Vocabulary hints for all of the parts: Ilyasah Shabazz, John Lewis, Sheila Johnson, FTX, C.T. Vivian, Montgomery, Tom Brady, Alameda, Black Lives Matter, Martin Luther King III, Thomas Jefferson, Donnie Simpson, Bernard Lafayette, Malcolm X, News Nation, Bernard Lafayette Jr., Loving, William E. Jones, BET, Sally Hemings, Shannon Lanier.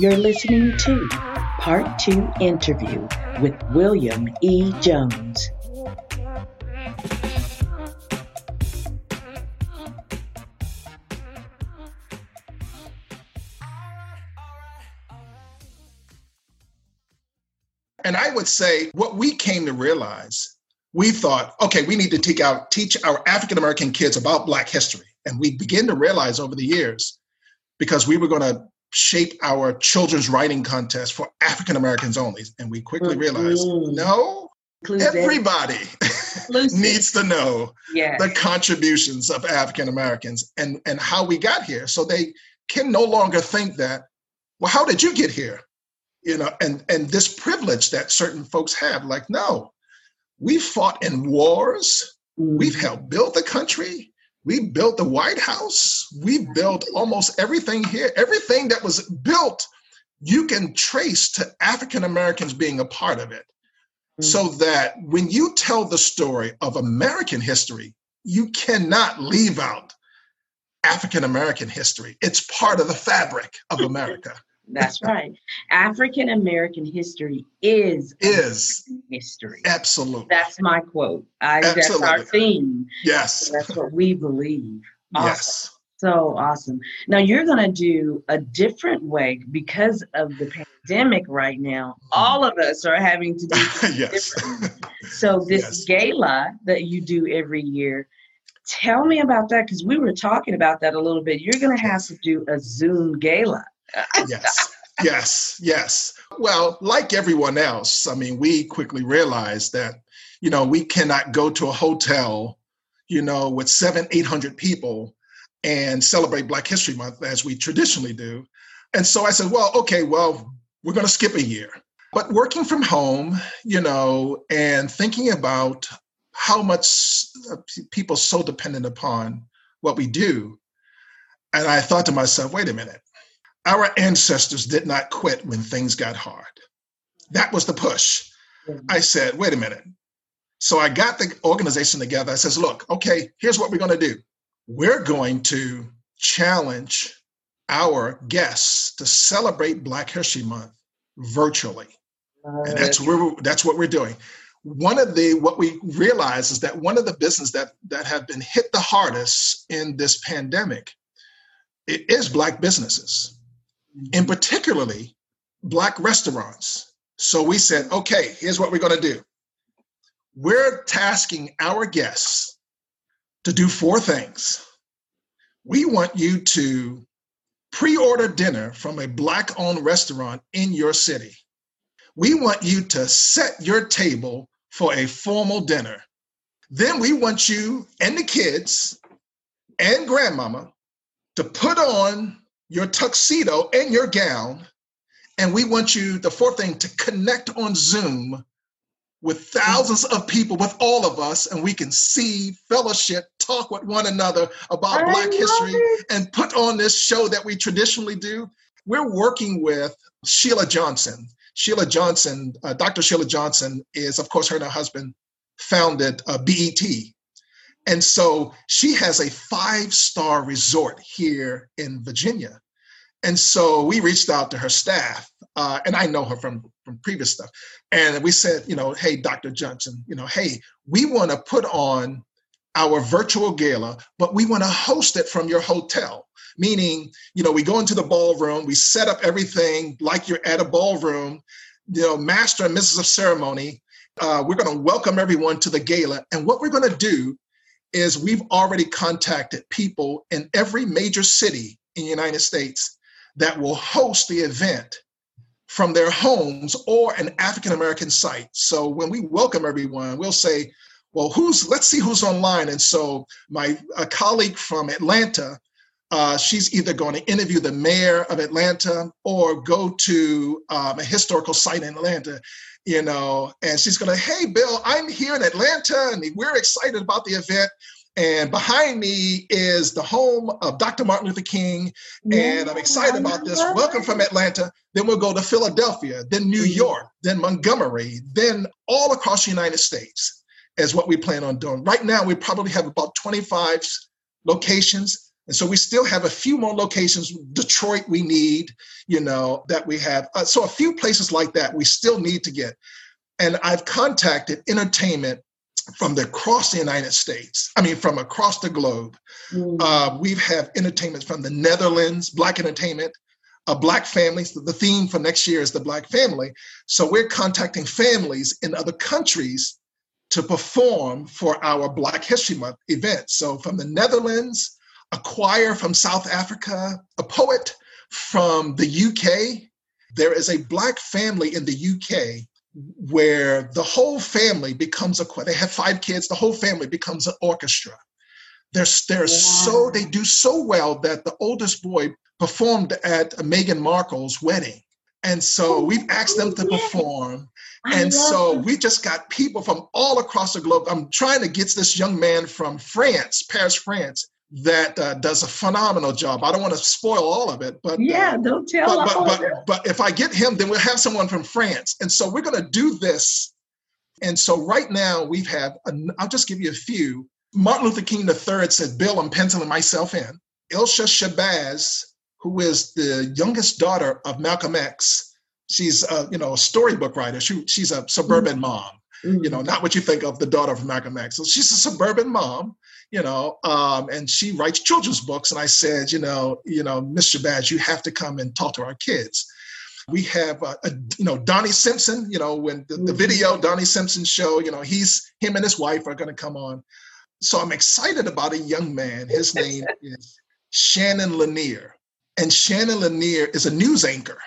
You're listening to Part 2 Interview with William E. Jones. And I would say what we came to realize, we thought, okay, we need to teach our African-American kids about Black history. And we begin to realize over the years, because we were going to shape our children's writing contest for African-Americans only. And we quickly realized, no, everybody needs to know the contributions of African-Americans and how we got here. So they can no longer think that, well, how did you get here? You know, and this privilege that certain folks have, like, no, we fought in wars. We've helped build the country. We built the White House. We built almost everything here. Everything that was built, you can trace to African Americans being a part of it. So that when you tell the story of American history, you cannot leave out African American history. It's part of the fabric of America. That's right. African American history is American history. Absolutely. That's my quote. That's our theme. Yes. So that's what we believe. Awesome. Yes. So awesome. Now you're going to do a different way because of the pandemic right now. All of us are having to do yes. different. So this gala that you do every year, tell me about that, because we were talking about that a little bit. You're going to have to do a Zoom gala. Yes. Well, like everyone else, I mean, we quickly realized that, you know, we cannot go to a hotel, you know, with 700-800 people and celebrate Black History Month as we traditionally do. And so I said, well, okay, well, we're going to skip a year. But working from home, you know, and thinking about how much people are so dependent upon what we do. And I thought to myself, wait a minute. Our ancestors did not quit when things got hard. That was the push. I said, wait a minute. So I got the organization together. I says, look, okay, here's what we're going to do. We're going to challenge our guests to celebrate Black History Month virtually. And that's what we're doing. What we realized is that one of the businesses that have been hit the hardest in this pandemic, it is Black businesses. And particularly Black restaurants. So we said, okay, here's what we're going to do. We're tasking our guests to do four things. We want you to pre-order dinner from a Black-owned restaurant in your city. We want you to set your table for a formal dinner. Then we want you and the kids and grandmama to put on your tuxedo and your gown, and we want you, the fourth thing, to connect on Zoom with thousands of people, with all of us, and we can see, fellowship, talk with one another about Black history and put on this show that we traditionally do. We're working with Sheila Johnson. Dr. Sheila Johnson is, of course, her and her husband founded BET. And so she has a 5-star resort here in Virginia. And so we reached out to her staff, and I know her from previous stuff. And we said, you know, hey, Dr. Johnson, you know, hey, we want to put on our virtual gala, but we want to host it from your hotel. Meaning, you know, we go into the ballroom, we set up everything like you're at a ballroom, you know, master and missus of ceremony. We're going to welcome everyone to the gala. And what we're going to do is we've already contacted people in every major city in the United States that will host the event from their homes or an African-American site. So when we welcome everyone, we'll say, well, let's see who's online. And so a colleague from Atlanta, she's either going to interview the mayor of Atlanta or go to a historical site in Atlanta, you know, and she's going to, hey, Bill, I'm here in Atlanta and we're excited about the event. And behind me is the home of Dr. Martin Luther King. And I'm excited about this. Welcome from Atlanta. Then we'll go to Philadelphia, then New York, then Montgomery, then all across the United States is what we plan on doing. Right now, we probably have about 25 locations. And so we still have a few more locations. Detroit, we need, that we have. So a few places like that we still need to get. And I've contacted entertainment from across the United States, from across the globe. We've had entertainment from the Netherlands, Black entertainment, Black families. The theme for next year is the Black family. So we're contacting families in other countries to perform for our Black History Month event. So from the Netherlands, a choir from South Africa, a poet from the UK. There is a Black family in the UK where the whole family becomes a choir. They have 5 kids. The whole family becomes an orchestra. They're so, they do so well that the oldest boy performed at Meghan Markle's wedding. And so we've asked them to perform. And so we just got people from all across the globe. I'm trying to get this young man from France, Paris, France, that does a phenomenal job. I don't want to spoil all of it, but don't tell. But if I get him, then we'll have someone from France, and so we're going to do this. And so right now we've had. I'll just give you a few. Martin Luther King III said, "Bill, I'm penciling myself in." Ilyasah Shabazz, who is the youngest daughter of Malcolm X, she's a storybook writer. She's a suburban mom. Mm-hmm. Not what you think of the daughter of Malcolm X. So she's a suburban mom. And she writes children's books. And I said, Ms. Shabazz, you have to come and talk to our kids. We have, Donnie Simpson, when the video Donnie Simpson show, him and his wife are going to come on. So I'm excited about a young man. His name is Shannon Lanier. And Shannon Lanier is a news anchor,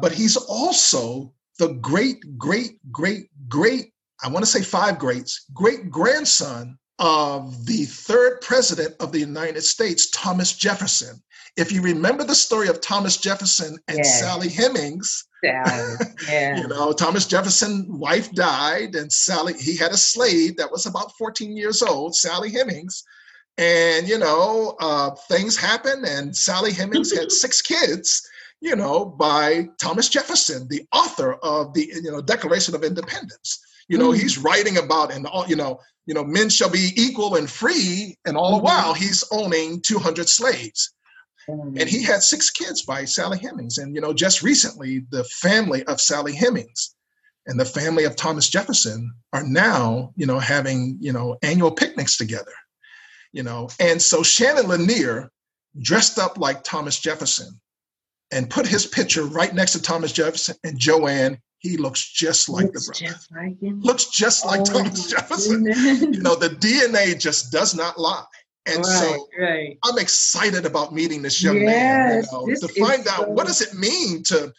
but he's also the great grandson of the third president of the United States, Thomas Jefferson. If you remember the story of Thomas Jefferson and Sally Hemings, Thomas Jefferson's wife died and he had a slave that was about 14 years old, Sally Hemings. And, things happened and Sally Hemings had 6 kids, by Thomas Jefferson, the author of the, Declaration of Independence. He's writing about and all, men shall be equal and free, and all the while he's owning 200 slaves. And he had 6 kids by Sally Hemings. And, just recently, the family of Sally Hemings and the family of Thomas Jefferson are now, having, annual picnics together, And so Shannon Lanier dressed up like Thomas Jefferson and put his picture right next to Thomas Jefferson and Joanne. He looks just like the brother. Just like him. Looks just like Thomas Jefferson. The DNA just does not lie. And I'm excited about meeting this young man, to find out what does it mean to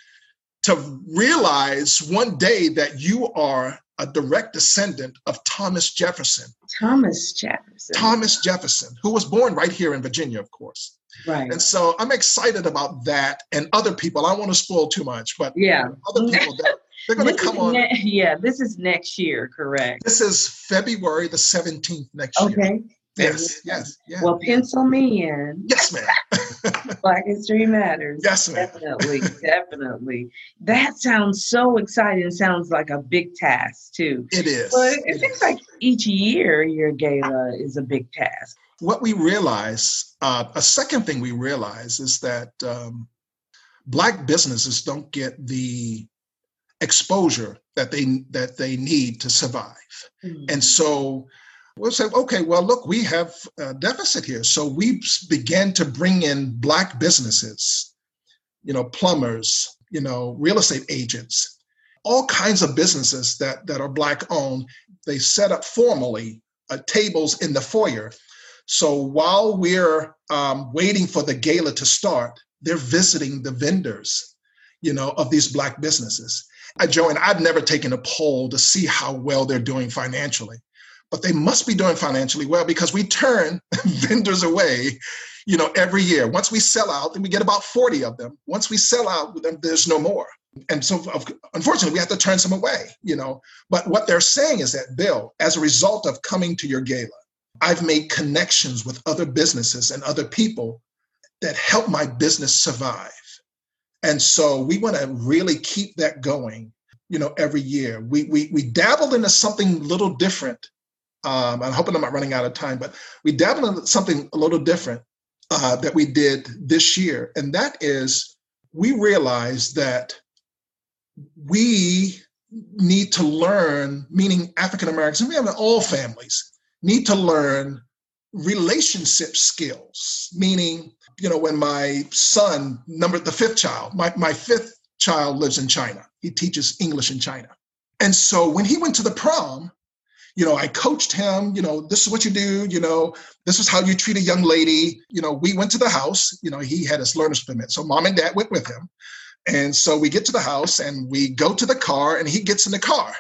realize one day that you are a direct descendant of Thomas Jefferson. Thomas Jefferson, who was born right here in Virginia, of course. Right. And so I'm excited about that and other people. I don't want to spoil too much, but other people that they're going to come on. This is next year, correct? This is February the 17th next year. Okay. Yes. Yeah. Well, pencil me in. Yes, ma'am. Black History Matters. Yes, ma'am. Definitely. That sounds so exciting. It sounds like a big task, too. It is. But it seems like each year your gala is a big task. What we realize, a second thing we realize is that Black businesses don't get the exposure that they need to survive. Mm-hmm. And so we'll say, okay, well, look, we have a deficit here. So we began to bring in Black businesses, plumbers, real estate agents, all kinds of businesses that are Black owned. They set up formally tables in the foyer. So while we're waiting for the gala to start, they're visiting the vendors, of these Black businesses. Joanne, I've never taken a poll to see how well they're doing financially, but they must be doing financially well because we turn vendors away, every year. Once we sell out, and we get about 40 of them. Once we sell out, there's no more. And so, unfortunately, we have to turn some away, But what they're saying is that, Bill, as a result of coming to your gala, I've made connections with other businesses and other people that help my business survive. And so we want to really keep that going, every year. We dabbled into something a little different. I'm hoping I'm not running out of time, but we dabbled into something a little different that we did this year. And that is, we realized that we need to learn, meaning African-Americans, and we have all families, need to learn relationship skills, meaning, you know, when my son, my fifth child lives in China. He teaches English in China. And so when he went to the prom, you know, I coached him, you know, this is what you do, you know, this is how you treat a young lady. You know, we went to the house, you know, he had his learner's permit. So mom and dad went with him. And so we get to the house and we go to the car and he gets in the car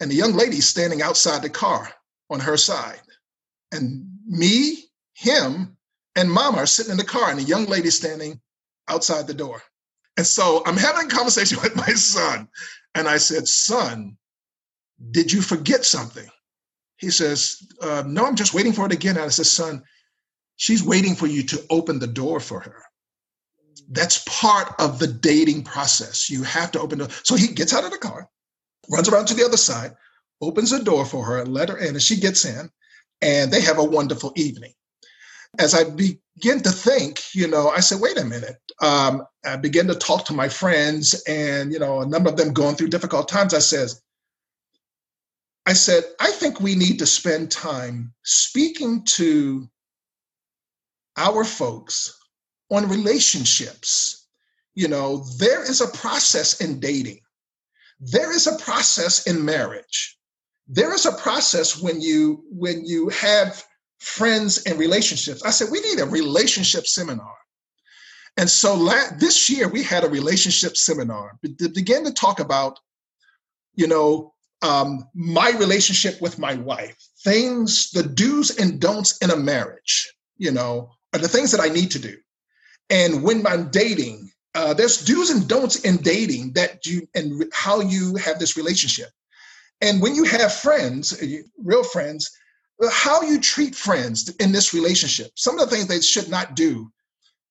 and the young lady's standing outside the car on her side. And me, him, and mom are sitting in the car and the young lady's standing outside the door. And so I'm having a conversation with my son. And I said, son, did you forget something? He says, no, I'm just waiting for it again. And I said, son, she's waiting for you to open the door for her. That's part of the dating process. You have to open the door. So he gets out of the car, runs around to the other side, opens the door for her, let her in, and she gets in, and they have a wonderful evening. As I begin to think, you know, I said, wait a minute. I began to talk to my friends and, you know, a number of them going through difficult times. I said, I think we need to spend time speaking to our folks on relationships. You know, there is a process in dating. There is a process in marriage. There is a process when you have friends and relationships. I said, we need a relationship seminar. And so this year we had a relationship seminar to begin to talk about, you know, my relationship with my wife, things, the do's and don'ts in a marriage, you know, are the things that I need to do. And when I'm dating, there's do's and don'ts in dating and how you have this relationship. And when you have friends, real friends, how you treat friends in this relationship, some of the things they should not do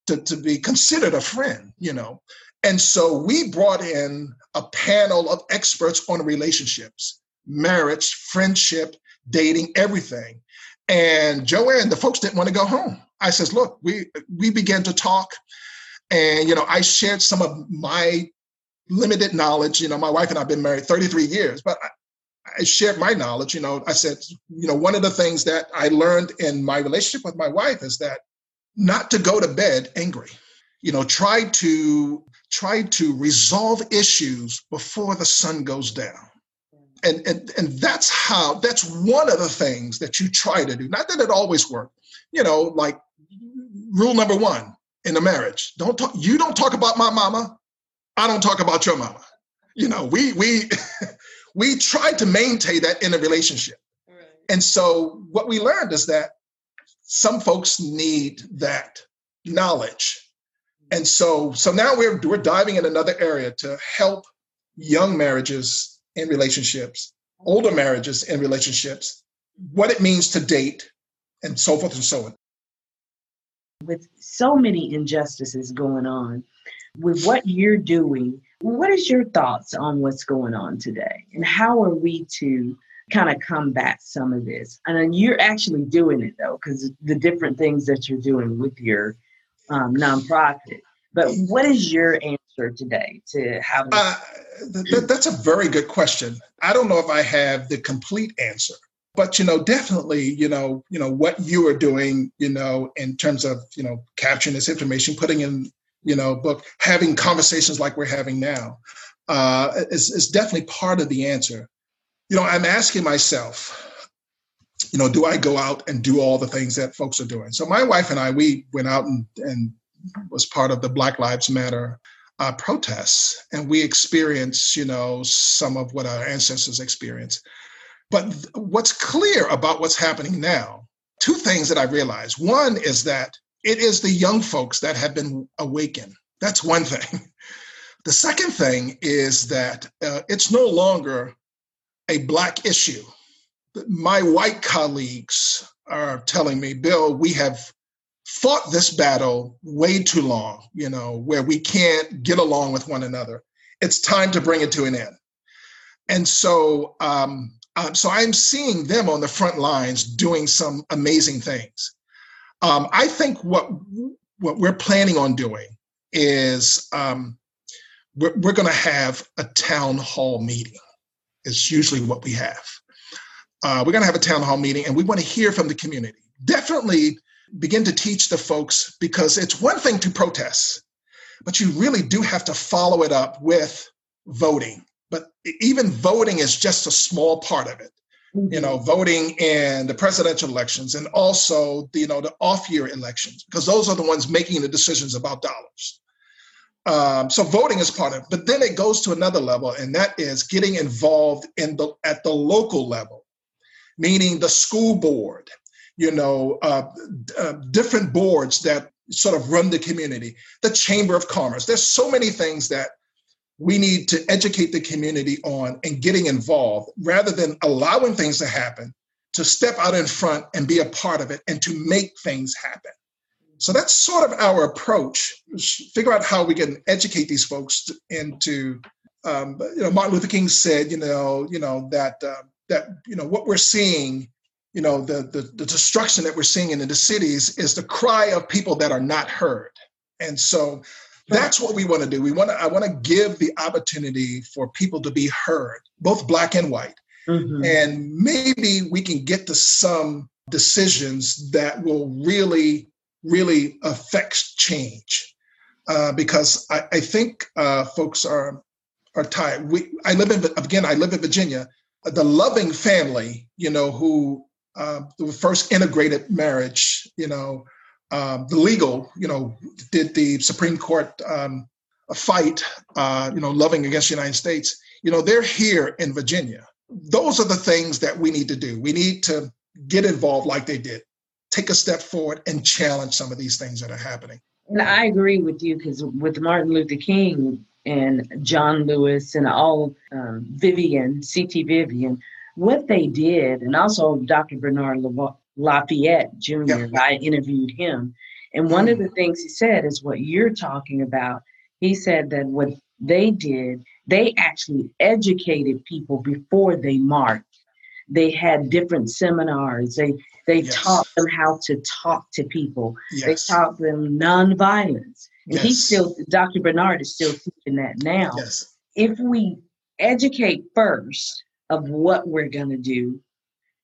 to be considered a friend, you know. And so we brought in a panel of experts on relationships, marriage, friendship, dating, everything. And Joanne, the folks didn't want to go home. I says, look, we began to talk and, you know, I shared some of my limited knowledge. You know, my wife and I have been married 33 years, but I shared my knowledge. You know, I said, you know, one of the things that I learned in my relationship with my wife is that not to go to bed angry, you know, try to resolve issues before the sun goes down. And that's one of the things that you try to do. Not that it always works, you know, like rule number one in a marriage, you don't talk about my mama. I don't talk about your mama. You know, we try to maintain that in a relationship. Right. And so what we learned is that some folks need that knowledge. And so now we're diving in another area to help young marriages and relationships, older marriages and relationships, what it means to date, and so forth and so on. With so many injustices going on, with what you're doing, what is your thoughts on what's going on today? And how are we to kind of combat some of this? And you're actually doing it, though, because the different things that you're doing with your nonprofit. But what is your answer today to how? That's a very good question. I don't know if I have the complete answer, but you know, definitely, you know what you are doing, you know, in terms of you know capturing this information, putting in you know book, having conversations like we're having now, is definitely part of the answer. You know, I'm asking myself, you know, do I go out and do all the things that folks are doing? So my wife and I, we went out and was part of the Black Lives Matter protests. And we experienced, you know, some of what our ancestors experienced. But what's clear about what's happening now, two things that I realized. One is that it is the young folks that have been awakened. That's one thing. The second thing is that it's no longer a Black issue. My white colleagues are telling me, Bill, we have fought this battle way too long, you know, where we can't get along with one another. It's time to bring it to an end. And so so I'm seeing them on the front lines doing some amazing things. I think what we're planning on doing is we're going to have a town hall meeting. It's usually what we have. We're going to have a town hall meeting, and we want to hear from the community. Definitely begin to teach the folks, because it's one thing to protest, but you really do have to follow it up with voting. But even voting is just a small part of it. You know, voting in the presidential elections and also, the off-year elections, because those are the ones making the decisions about dollars. So voting is part of it. But then it goes to another level, and that is getting involved at the local level, meaning the school board, different boards that sort of run the community, the Chamber of Commerce. There's so many things that we need to educate the community on and getting involved rather than allowing things to happen, to step out in front and be a part of it and to make things happen. So that's sort of our approach. Figure out how we can educate these folks into, Martin Luther King said, that what we're seeing, the destruction that we're seeing in the cities is the cry of people that are not heard. And so that's what we want to do. I want to give the opportunity for people to be heard, both black and white. Mm-hmm. And maybe we can get to some decisions that will really, really affect change. Because I think folks are tired. I live in Virginia. The Loving family, who first integrated marriage, did the Supreme Court fight, Loving against the United States, they're here in Virginia. Those are the things that we need to do. We need to get involved like they did, take a step forward and challenge some of these things that are happening. And I agree with you, because with Martin Luther King and John Lewis and all Vivian, C.T. Vivian, what they did, and also Dr. Bernard Lafayette Jr., yep. I interviewed him. And one of the things he said is what you're talking about. He said that what they did, they actually educated people before they marched. They had different seminars. They yes. taught them how to talk to people. Yes. They taught them nonviolence. And yes. Dr. Bernard is still teaching that now. Yes. If we educate first of what we're going to do,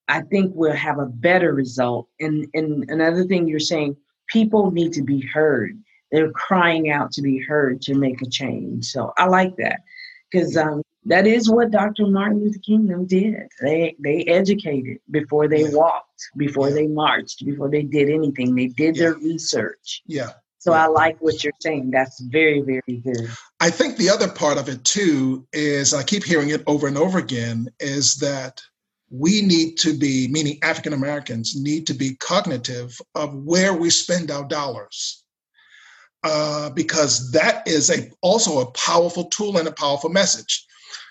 I think we'll have a better result. And another thing you're saying, people need to be heard. They're crying out to be heard to make a change. So I like that, because that is what Dr. Martin Luther King did. They educated before they walked, before they marched, before they did anything. They did their research. Yeah. So I like what you're saying. That's very, very good. I think the other part of it, too, is I keep hearing it over and over again, is that we need to be, meaning African-Americans, need to be cognitive of where we spend our dollars, because that is also a powerful tool and a powerful message.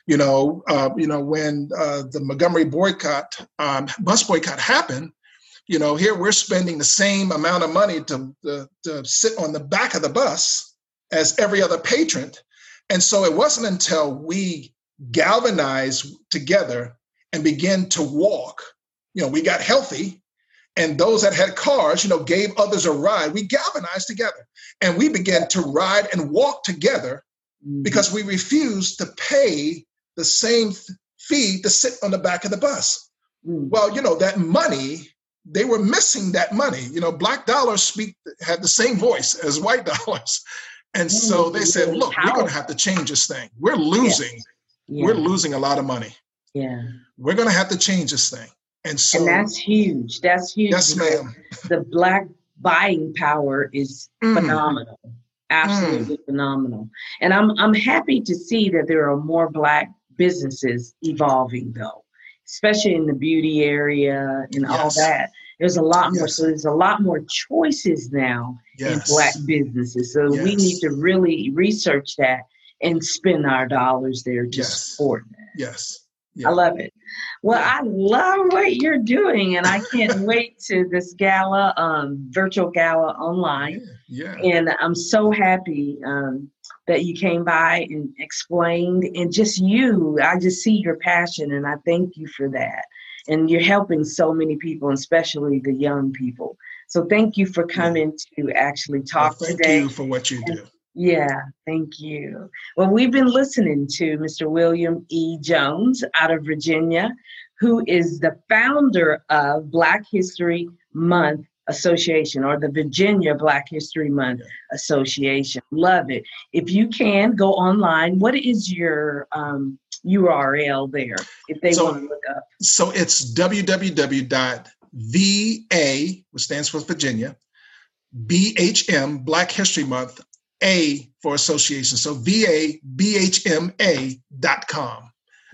When the Montgomery bus boycott happened, here we're spending the same amount of money to sit on the back of the bus as every other patron. And so it wasn't until we galvanized together and begin to walk. We got healthy, and those that had cars, gave others a ride. We galvanized together, and we began to ride and walk together because we refused to pay the same fee to sit on the back of the bus. Well, that money, they were missing that money. Black dollars had the same voice as white dollars. And so they said, look, we're going to have to change this thing. We're losing. Yeah. We're losing a lot of money. Yeah. We're going to have to change this thing. And that's huge. That's huge. Yes, ma'am. The black buying power is phenomenal. Absolutely phenomenal. And I'm happy to see that there are more black businesses evolving, though, especially in the beauty area and all that. There's a lot more. So there's a lot more choices now in black businesses. So we need to really research that and spend our dollars there to support that. Yes. Yeah. I love it. Well, I love what you're doing, and I can't wait to this gala, virtual gala online. Yeah. And I'm so happy that you came by and explained, and I just see your passion, and I thank you for that. And you're helping so many people, especially the young people. So thank you for coming to actually talk today. Thank you for what you do. Yeah, thank you. Well, we've been listening to Mr. William E. Jones out of Virginia, who is the founder of Black History Month Association, or the Virginia Black History Month Association. Love it. If you can, go online. What is your URL there if they want to look up? So it's www.VA, which stands for Virginia, BHM, Black History Month, A for association. So VABHMA.com.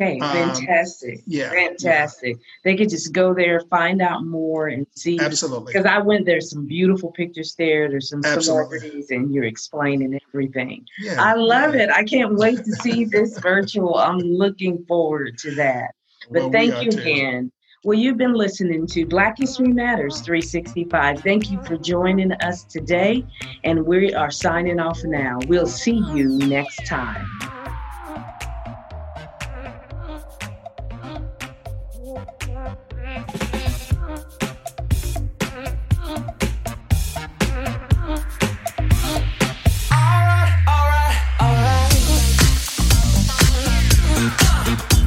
Okay, fantastic. Fantastic. Yeah. They could just go there, find out more and see. Absolutely. Because I went, there's some beautiful pictures there. There's some celebrities and you're explaining everything. Yeah, I love it. I can't wait to see this virtual. I'm looking forward to that. But well, thank you again. Well, you've been listening to Black History Matters 365. Thank you for joining us today. And we are signing off now. We'll see you next time. All right.